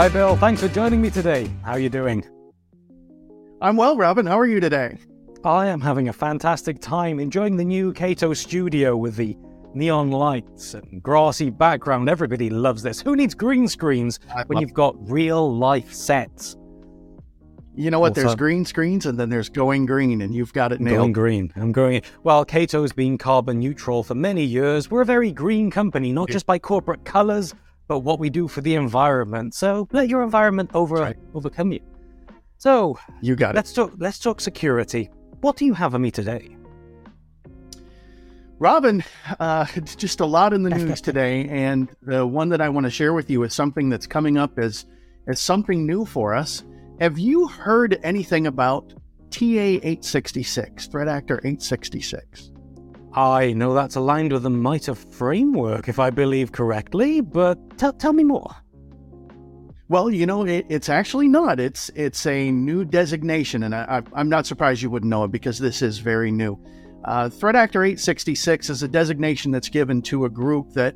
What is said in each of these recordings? Hi Bill, thanks for joining me today. How are you doing? I'm well, Robin. How are you today? I am having a fantastic time enjoying the new Cato studio with the neon lights and grassy background. Everybody loves this. Who needs green screens when you've got real life sets? You know what? Also, there's green screens and then there's going green, and you've got it nailed. Going green. I'm going. Well, Cato's been carbon neutral for many years. We're a very green company, not just by corporate colors, but what we do for the environment. So let your environment overcome you. So you got it. Let's talk security. What do you have for me today, Robin? It's just a lot in the news today, and the one that I want to share with you is something that's coming up as something new for us. Have you heard anything about TA866, Threat Actor 866? I know that's aligned with the MITRE framework, if I believe correctly, but tell me more. Well, you know, it's actually not. It's a new designation, and I'm not surprised you wouldn't know it because this is very new. Threat Actor 866 is a designation that's given to a group that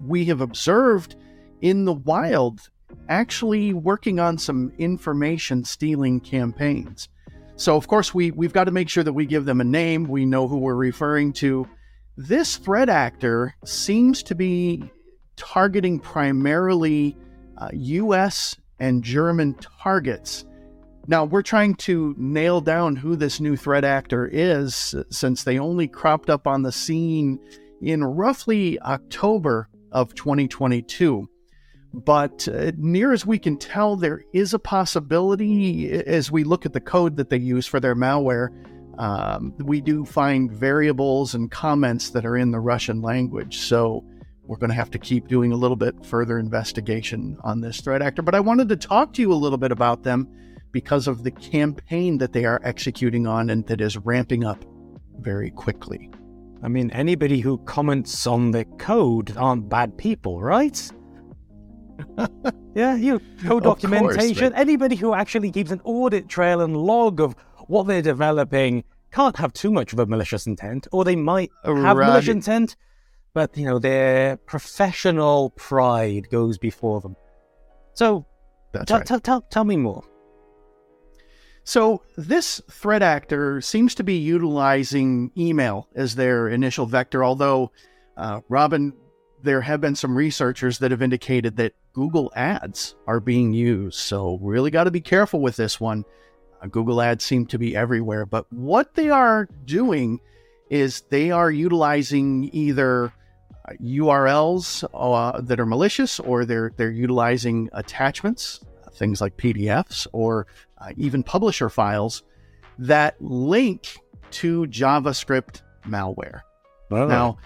we have observed in the wild actually working on some information stealing campaigns. So, of course, we've got to make sure that we give them a name. We know who we're referring to. This threat actor seems to be targeting primarily U.S. and German targets. Now, we're trying to nail down who this new threat actor is, since they only cropped up on the scene in roughly October of 2022. But near as we can tell, there is a possibility, as we look at the code that they use for their malware, we do find variables and comments that are in the Russian language. So we're going to have to keep doing a little bit further investigation on this threat actor. But I wanted to talk to you a little bit about them because of the campaign that they are executing on and that is ramping up very quickly. I mean, anybody who comments on the code aren't bad people, right? Yeah, documentation. Anybody who actually keeps an audit trail and log of what they're developing can't have too much of a malicious intent, or they might have malicious intent, but you know, their professional pride goes before them. So tell me more. So this threat actor seems to be utilizing email as their initial vector, although Robin, there have been some researchers that have indicated that Google Ads are being used. So really got to be careful with this one. Google Ads seem to be everywhere. But what they are doing is they are utilizing either URLs that are malicious, or they're utilizing attachments, things like PDFs or even publisher files that link to JavaScript malware. Oh. Now,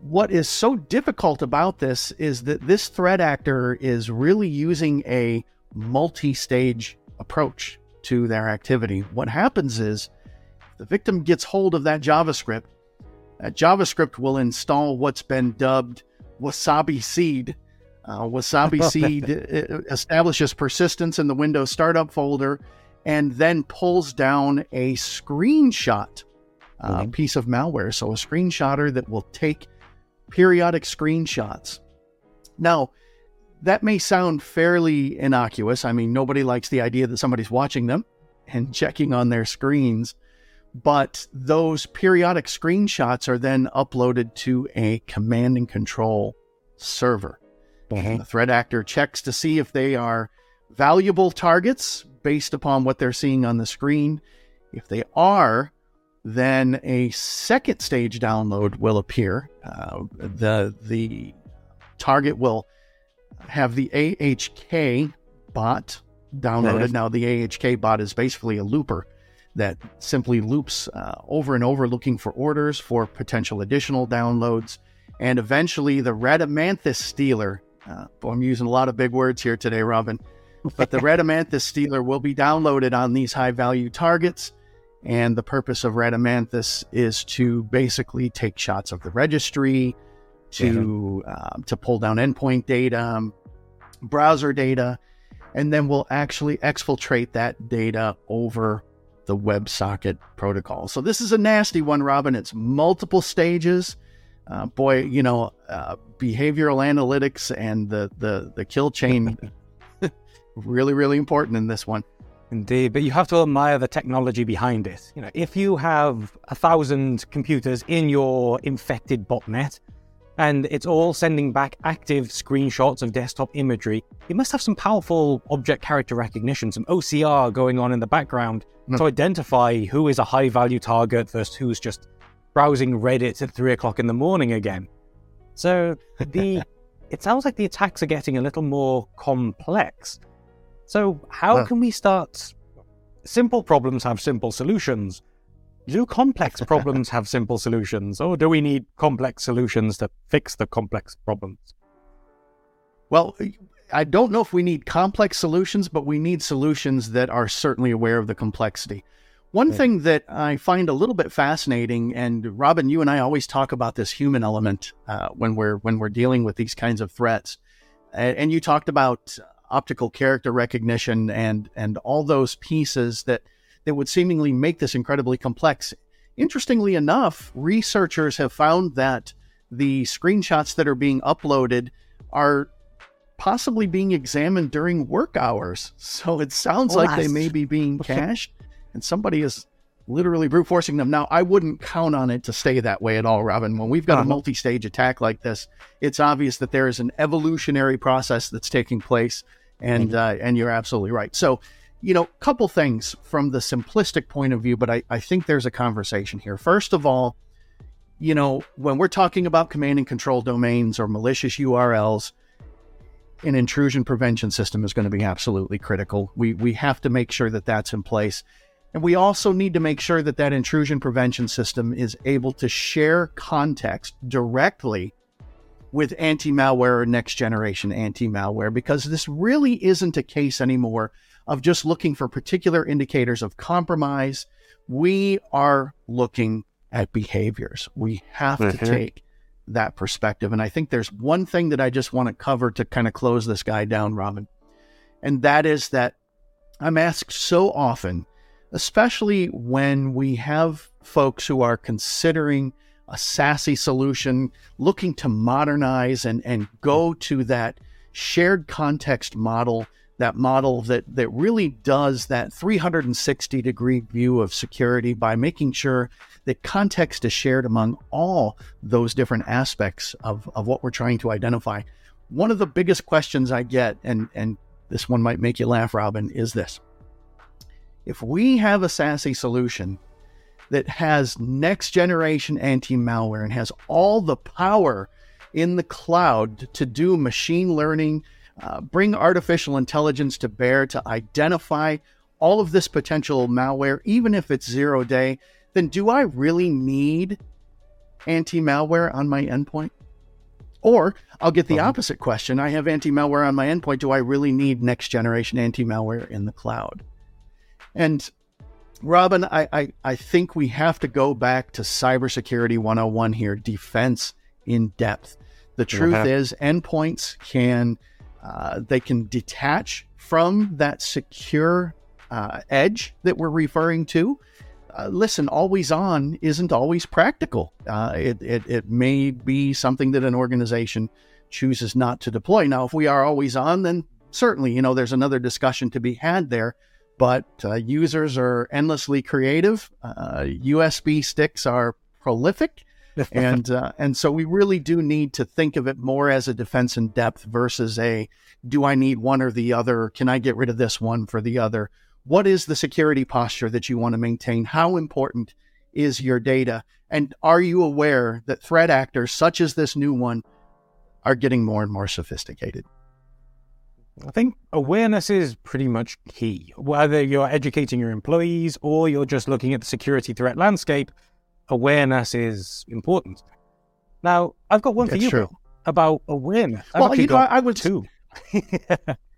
what is so difficult about this is that this threat actor is really using a multi-stage approach to their activity. What happens is the victim gets hold of that JavaScript. That JavaScript will install what's been dubbed Wasabi Seed. Wasabi Seed establishes persistence in the Windows startup folder and then pulls down a screenshot piece of malware. So a screenshotter that will take periodic screenshots. Now, that may sound fairly innocuous. I mean, nobody likes the idea that somebody's watching them and checking on their screens, but those periodic screenshots are then uploaded to a command and control server. The threat actor checks to see if they are valuable targets based upon what they're seeing on the screen. If they are, then a second stage download will appear. The target will have the AHK bot downloaded. Nice. Now, the AHK bot is basically a looper that simply loops over and over looking for orders for potential additional downloads. And eventually, the Rhadamanthys Stealer, I'm using a lot of big words here today, Robin, but the Rhadamanthys Stealer will be downloaded on these high-value targets. And the purpose of Rhadamanthys is to basically take shots of the registry, to pull down endpoint data, browser data, and then we'll actually exfiltrate that data over the WebSocket protocol. So this is a nasty one, Robin. It's multiple stages. Behavioral analytics and the kill chain really, really important in this one. Indeed, but you have to admire the technology behind it. You know, if you have 1,000 computers in your infected botnet, and it's all sending back active screenshots of desktop imagery, you must have some powerful object character recognition, some OCR going on in the background to identify who is a high-value target versus who's just browsing Reddit at 3 o'clock in the morning again. So it sounds like the attacks are getting a little more complex. So how can we start? Simple problems have simple solutions. Do complex problems have simple solutions? Or do we need complex solutions to fix the complex problems? Well, I don't know if we need complex solutions, but we need solutions that are certainly aware of the complexity. One thing that I find a little bit fascinating, and Robin, you and I always talk about this human element when we're dealing with these kinds of threats. And you talked about optical character recognition and all those pieces that would seemingly make this incredibly complex. Interestingly enough, researchers have found that the screenshots that are being uploaded are possibly being examined during work hours. So it sounds like they may be being cached, and somebody is literally brute forcing them. Now, I wouldn't count on it to stay that way at all, Robin. When we've got a multi-stage attack like this, it's obvious that there is an evolutionary process that's taking place, and you're absolutely right. So, you know, couple things from the simplistic point of view, but I think there's a conversation here. First of all, you know, when we're talking about command and control domains or malicious URLs, an intrusion prevention system is going to be absolutely critical. We have to make sure that that's in place. And we also need to make sure that intrusion prevention system is able to share context directly with anti-malware or next-generation anti-malware, because this really isn't a case anymore of just looking for particular indicators of compromise. We are looking at behaviors. We have to take that perspective. And I think there's one thing that I just want to cover to kind of close this guy down, Robin, and that is that I'm asked so often, especially when we have folks who are considering a SASE solution, looking to modernize and go to that shared context model, that model that really does that 360-degree view of security by making sure that context is shared among all those different aspects of what we're trying to identify. One of the biggest questions I get, and this one might make you laugh, Robin, is this. If we have a SASE solution that has next-generation anti-malware and has all the power in the cloud to do machine learning, bring artificial intelligence to bear to identify all of this potential malware, even if it's zero-day, then do I really need anti-malware on my endpoint? Or I'll get the opposite question. I have anti-malware on my endpoint. Do I really need next-generation anti-malware in the cloud? And Robin, I think we have to go back to cybersecurity 101 here, defense in depth. The truth is endpoints can detach from that secure edge that we're referring to. Listen, always on isn't always practical. It may be something that an organization chooses not to deploy. Now, if we are always on, then certainly, you know, there's another discussion to be had there. But users are endlessly creative. USB sticks are prolific. And so we really do need to think of it more as a defense in depth versus do I need one or the other? Can I get rid of this one for the other? What is the security posture that you want to maintain? How important is your data? And are you aware that threat actors such as this new one are getting more and more sophisticated? I think awareness is pretty much key. Whether you're educating your employees or you're just looking at the security threat landscape, awareness is important. Now, I've got one for you about awareness. Well, you know, I was too.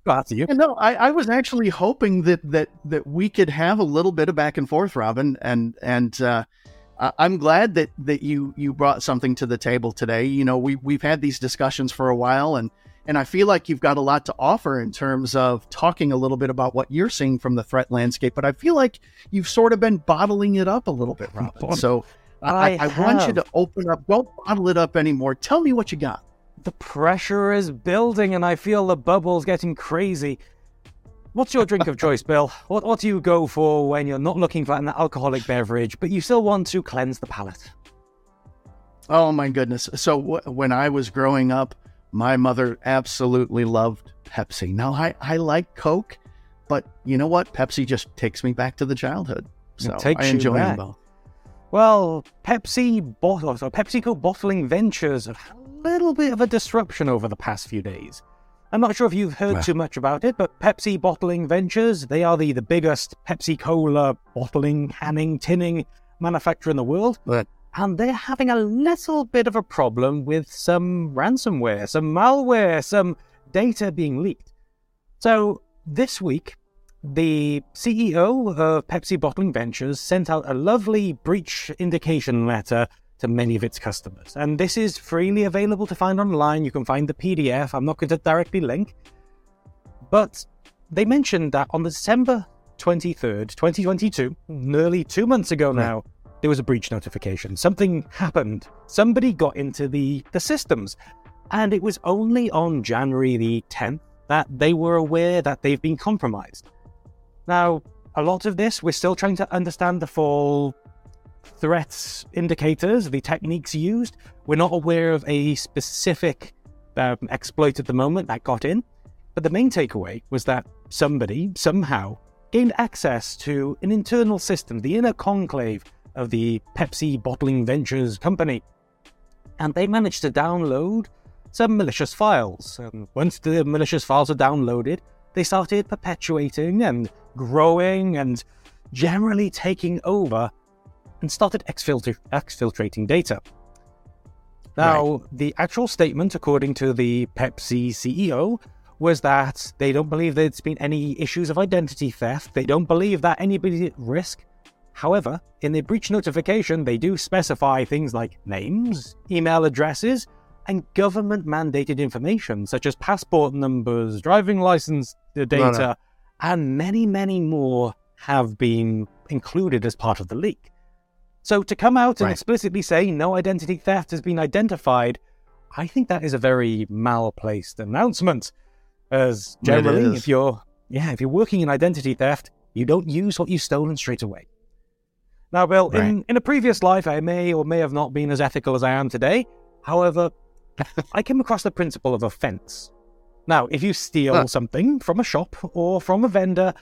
I was actually hoping that we could have a little bit of back and forth, Robin, and I'm glad that you brought something to the table today. You know, we've had these discussions for a while, and I feel like you've got a lot to offer in terms of talking a little bit about what you're seeing from the threat landscape, but I feel like you've sort of been bottling it up a little bit, Robin. So I want you to open up, don't bottle it up anymore. Tell me what you got. The pressure is building and I feel the bubbles getting crazy. What's your drink of choice, Bill? What do you go for when you're not looking for an alcoholic beverage, but you still want to cleanse the palate? Oh, my goodness. So when I was growing up, my mother absolutely loved Pepsi. Now, I like Coke, but you know what? Pepsi just takes me back to the childhood. So I enjoy them both. Well, PepsiCo Bottling Ventures have had a little bit of a disruption over the past few days. I'm not sure if you've heard too much about it, but Pepsi Bottling Ventures, they are the biggest Pepsi-Cola bottling, canning, tinning manufacturer in the world. But, and they're having a little bit of a problem with some ransomware, some malware, some data being leaked. So this week, the CEO of Pepsi Bottling Ventures sent out a lovely breach indication letter to many of its customers. And this is freely available to find online. You can find the PDF. I'm not going to directly link. But they mentioned that on December 23rd, 2022, nearly 2 months ago now, there was a breach notification. Something happened. Somebody got into the systems. And it was only on January the 10th that they were aware that they've been compromised. Now, a lot of this, we're still trying to understand the full threats indicators, the techniques used. We're not aware of a specific exploit at the moment that got in, but the main takeaway was that somebody somehow gained access to an internal system, the inner conclave of the Pepsi Bottling Ventures company, and they managed to download some malicious files. And once the malicious files are downloaded, they started perpetuating and growing and generally taking over and started exfiltrating data. Now, the actual statement, according to the Pepsi CEO, was that they don't believe there's been any issues of identity theft. They don't believe that anybody's at risk. However, in the breach notification, they do specify things like names, email addresses, and government-mandated information, such as passport numbers, driving license data, and many, many more have been included as part of the leak. So to come out and explicitly say no identity theft has been identified, I think that is a very mal-placed announcement. As generally, if you're working in identity theft, you don't use what you've stolen straight away. Now, Bill, in a previous life, I may or may have not been as ethical as I am today. However, I came across the principle of offense. Now, if you steal something from a shop or from a vendor,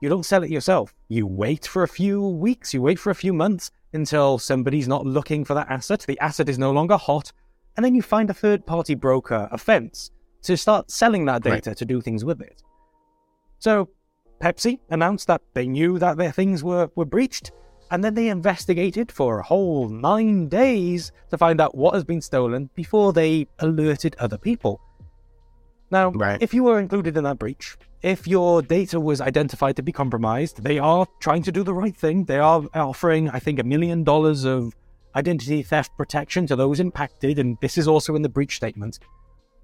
you don't sell it yourself. You wait for a few weeks, you wait for a few months, until somebody's not looking for that asset, the asset is no longer hot, and then you find a third-party broker, a fence, to start selling that data to do things with it. So Pepsi announced that they knew that their things were breached, and then they investigated for a whole 9 days to find out what has been stolen before they alerted other people. Now, if you were included in that breach, if your data was identified to be compromised, they are trying to do the right thing. They are offering, I think, $1 million of identity theft protection to those impacted, and this is also in the breach statement.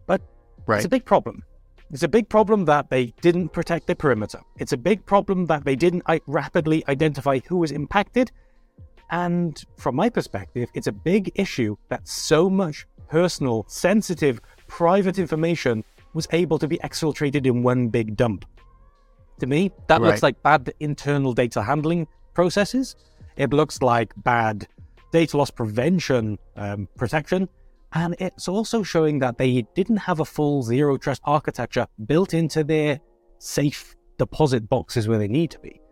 But it's a big problem. It's a big problem that they didn't protect their perimeter. It's a big problem that they didn't rapidly identify who was impacted. And from my perspective, it's a big issue that so much personal, sensitive, private information was able to be exfiltrated in one big dump. To me, that looks like bad internal data handling processes. It looks like bad data loss prevention protection. And it's also showing that they didn't have a full zero trust architecture built into their safe deposit boxes where they need to be.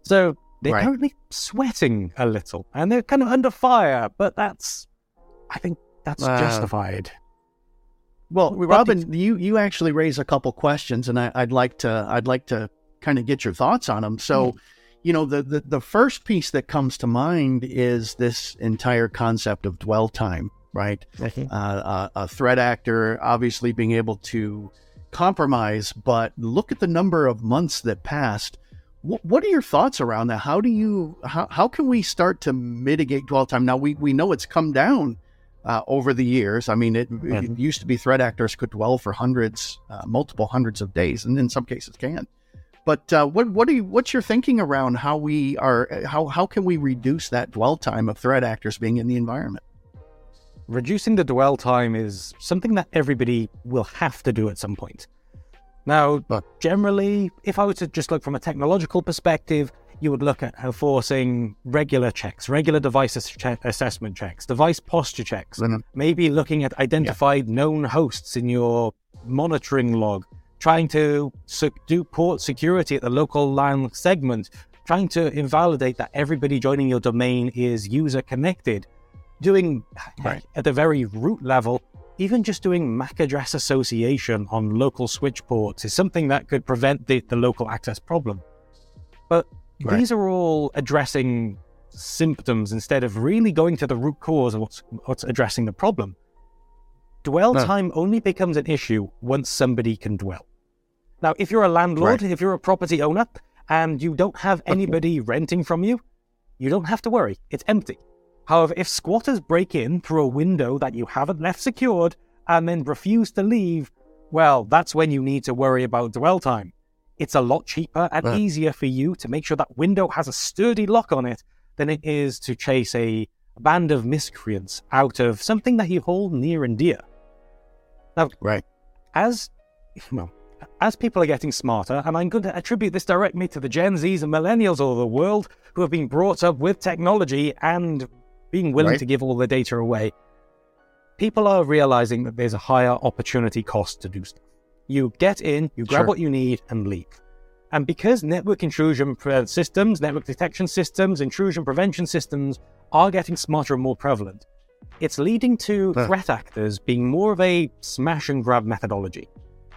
So they're currently sweating a little and they're kind of under fire, but I think that's justified. Well, Robin, you actually raise a couple questions, and I'd like to kind of get your thoughts on them. So, you know, the first piece that comes to mind is this entire concept of dwell time, right? Mm-hmm. A threat actor obviously being able to compromise, but look at the number of months that passed. What are your thoughts around that? How can we start to mitigate dwell time? Now we know it's come down over the years. I mean, it used to be threat actors could dwell for multiple hundreds of days, and in some cases can. But what's your thinking around how we are? How can we reduce that dwell time of threat actors being in the environment? Reducing the dwell time is something that everybody will have to do at some point. Now, generally, if I were to just look from a technological perspective, you would look at enforcing regular checks, regular device assessment checks, device posture checks, maybe looking at identified known hosts in your monitoring log, trying to do port security at the local LAN segment, trying to invalidate that everybody joining your domain is user connected, doing at the very root level, even just doing MAC address association on local switch ports is something that could prevent the local access problem. But these are all addressing symptoms instead of really going to the root cause of what's addressing the problem. Dwell time only becomes an issue once somebody can dwell. Now, if you're a landlord, if you're a property owner, and you don't have anybody renting from you, you don't have to worry. It's empty. However, if squatters break in through a window that you haven't left secured and then refuse to leave, well, that's when you need to worry about dwell time. It's a lot cheaper and easier for you to make sure that window has a sturdy lock on it than it is to chase a band of miscreants out of something that you hold near and dear. Now, as people are getting smarter, and I'm going to attribute this directly to the Gen Zs and millennials all over the world who have been brought up with technology and being willing to give all the data away, people are realizing that there's a higher opportunity cost to do stuff. You get in, you grab what you need, and leave. And because network intrusion systems, network detection systems, intrusion prevention systems are getting smarter and more prevalent, it's leading to threat actors being more of a smash and grab methodology.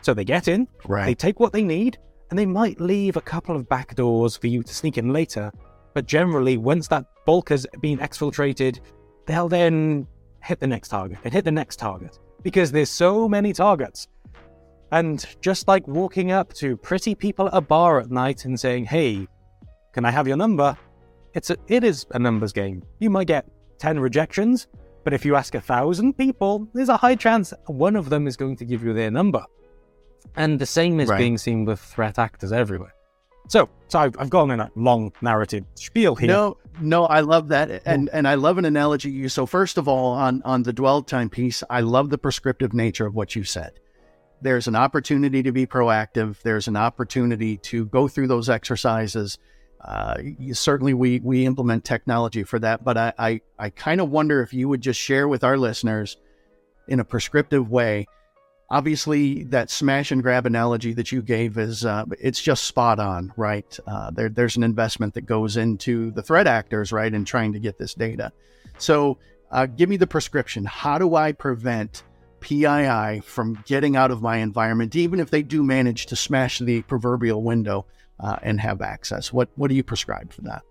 So they get in, they take what they need, and they might leave a couple of back doors for you to sneak in later. But generally, once that bulk has been exfiltrated, they'll then hit the next target and hit the next target because there's so many targets. And just like walking up to pretty people at a bar at night and saying, "Hey, can I have your number?" It is a numbers game. You might get 10 rejections, but if you ask 1,000 people, there's a high chance one of them is going to give you their number. And the same is being seen with threat actors everywhere. So I've gone in a long narrative spiel here. No, I love that. And I love an analogy you use. So first of all, on the dwell time piece, I love the prescriptive nature of what you said. There's an opportunity to be proactive. There's an opportunity to go through those exercises. Certainly we implement technology for that, but I kind of wonder if you would just share with our listeners in a prescriptive way. Obviously, that smash and grab analogy that you gave is it's just spot on, right? There's an investment that goes into the threat actors, right, in trying to get this data. So give me the prescription. How do I prevent PII from getting out of my environment, even if they do manage to smash the proverbial window and have access? What do you prescribe for that?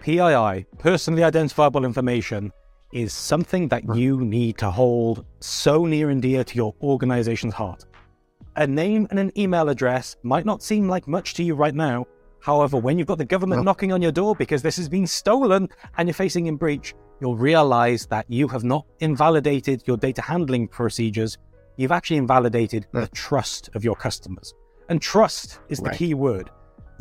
PII, personally identifiable information, is something that you need to hold so near and dear to your organization's heart. A name and an email address might not seem like much to you right now. However, when you've got the government knocking on your door because this has been stolen and you're facing in breach, you'll realize that you have not invalidated your data handling procedures. You've actually invalidated the trust of your customers. And trust is the key word.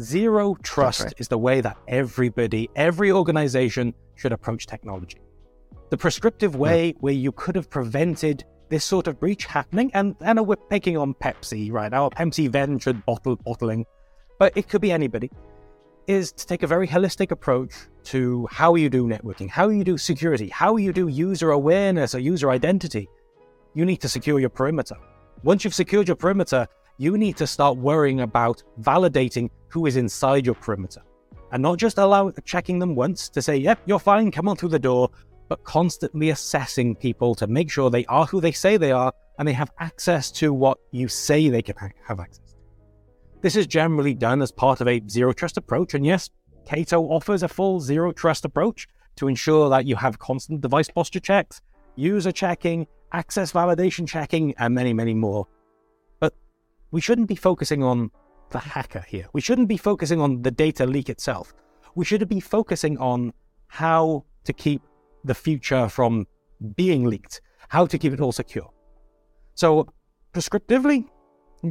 Zero trust is the way that everybody, every organization should approach technology. The prescriptive way where you could have prevented this sort of breach happening, and I know we're picking on Pepsi right now, Pepsi ventured bottling, but it could be anybody, is to take a very holistic approach to how you do networking, how you do security, how you do user awareness or user identity. You need to secure your perimeter. Once you've secured your perimeter, you need to start worrying about validating who is inside your perimeter and not just checking them once to say, "Yep, you're fine, come on through the door," but constantly assessing people to make sure they are who they say they are and they have access to what you say they can have access to. This is generally done as part of a zero trust approach. And yes, Cato offers a full zero trust approach to ensure that you have constant device posture checks, user checking, access validation checking, and many, many more. But we shouldn't be focusing on the hacker here. We shouldn't be focusing on the data leak itself. We should be focusing on how to keep the future from being leaked, how to keep it all secure. So prescriptively,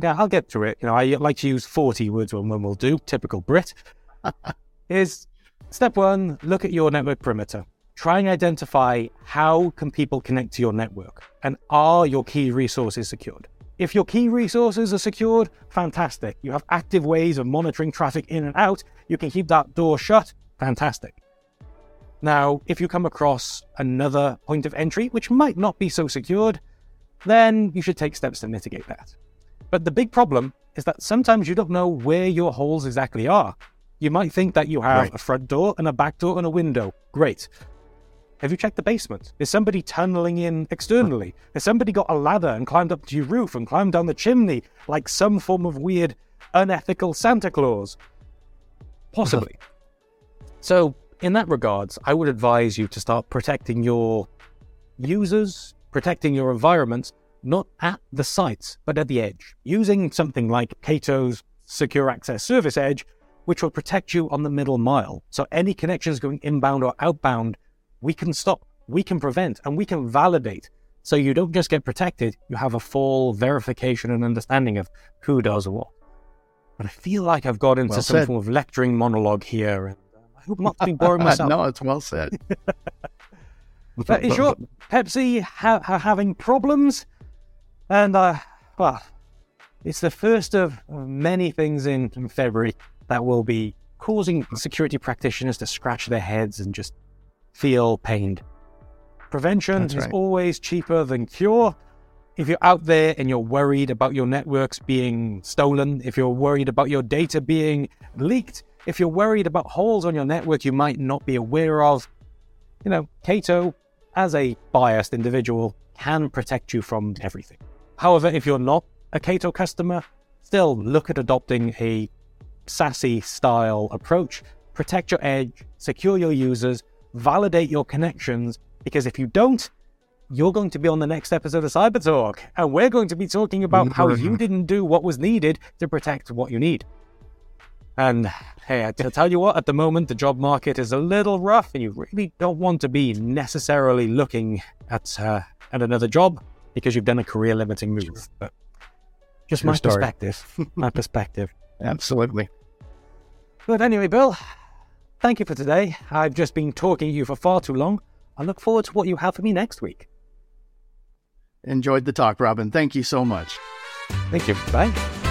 I'll get to it. I like to use 40 words when we'll do, typical Brit, is step one, look at your network perimeter. Try and identify how can people connect to your network and are your key resources secured? If your key resources are secured, fantastic. You have active ways of monitoring traffic in and out. You can keep that door shut. Fantastic. Now, if you come across another point of entry, which might not be so secured, then you should take steps to mitigate that. But the big problem is that sometimes you don't know where your holes exactly are. You might think that you have a front door and a back door and a window. Great. Have you checked the basement? Is somebody tunneling in externally? Has somebody got a ladder and climbed up to your roof and climbed down the chimney like some form of weird, unethical Santa Claus? Possibly. So, in that regards, I would advise you to start protecting your users, protecting your environment, not at the site, but at the edge. Using something like Cato's Secure Access Service Edge, which will protect you on the middle mile. So any connections going inbound or outbound, we can stop, we can prevent, and we can validate. So you don't just get protected, you have a full verification and understanding of who does what. But I feel like I've got into some form of lecturing monologue here. And I hope not to be boring myself. No, it's well said. But in short, Pepsi are having problems. And, it's the first of many things in February that will be causing security practitioners to scratch their heads and just feel pained. Prevention is always cheaper than cure. If you're out there and you're worried about your networks being stolen, if you're worried about your data being leaked, if you're worried about holes on your network you might not be aware of, you know, Cato, as a biased individual, can protect you from everything. However, if you're not a Cato customer, still look at adopting a SASE style approach. Protect your edge, secure your users, validate your connections, because if you don't, you're going to be on the next episode of Cyber Talk, and we're going to be talking about how you didn't do what was needed to protect what you need. And hey, I tell you what, at the moment, the job market is a little rough, and you really don't want to be necessarily looking at another job because you've done a career-limiting move. But just my perspective. My perspective. Absolutely. But anyway, Bill, thank you for today. I've just been talking to you for far too long. I look forward to what you have for me next week. Enjoyed the talk, Robin. Thank you so much. Thank you. Bye.